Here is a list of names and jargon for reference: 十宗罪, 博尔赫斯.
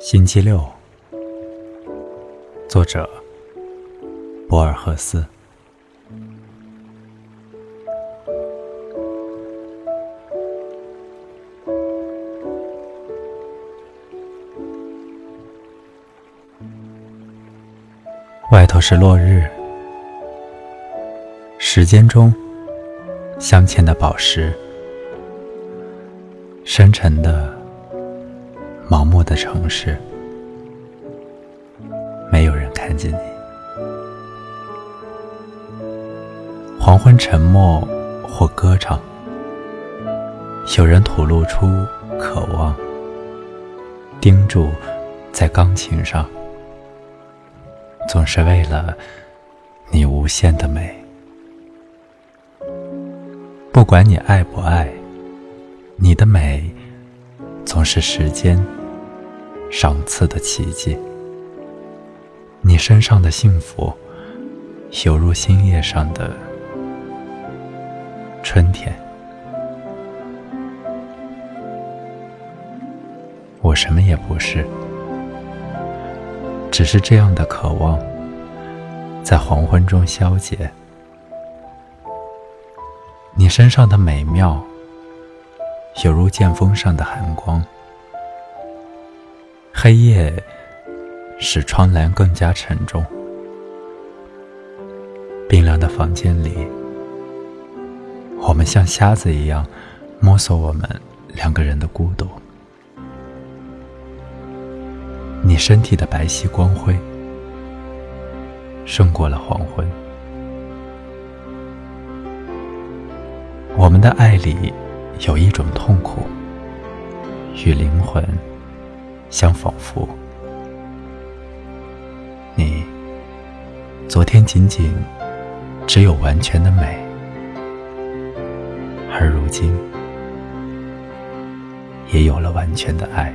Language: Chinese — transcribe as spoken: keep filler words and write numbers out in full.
星期六，作者博尔赫斯。外头是落日，时间中镶嵌的宝石，深沉的盲目的城市，没有人看见你。黄昏沉默或歌唱，有人吐露出渴望，叮嘱在钢琴上，总是为了你无限的美。不管你爱不爱，你的美总是时间赏赐的奇迹。你身上的幸福犹如新叶上的春天。我什么也不是，只是这样的渴望在黄昏中消解。你身上的美妙犹如剑锋上的寒光，黑夜使窗帘更加沉重。冰凉的房间里，我们像瞎子一样摸索我们两个人的孤独。你身体的白皙光辉胜过了黄昏。我们的爱里有一种痛苦，与灵魂相仿佛。你昨天仅仅只有完全的美，而如今也有了完全的爱。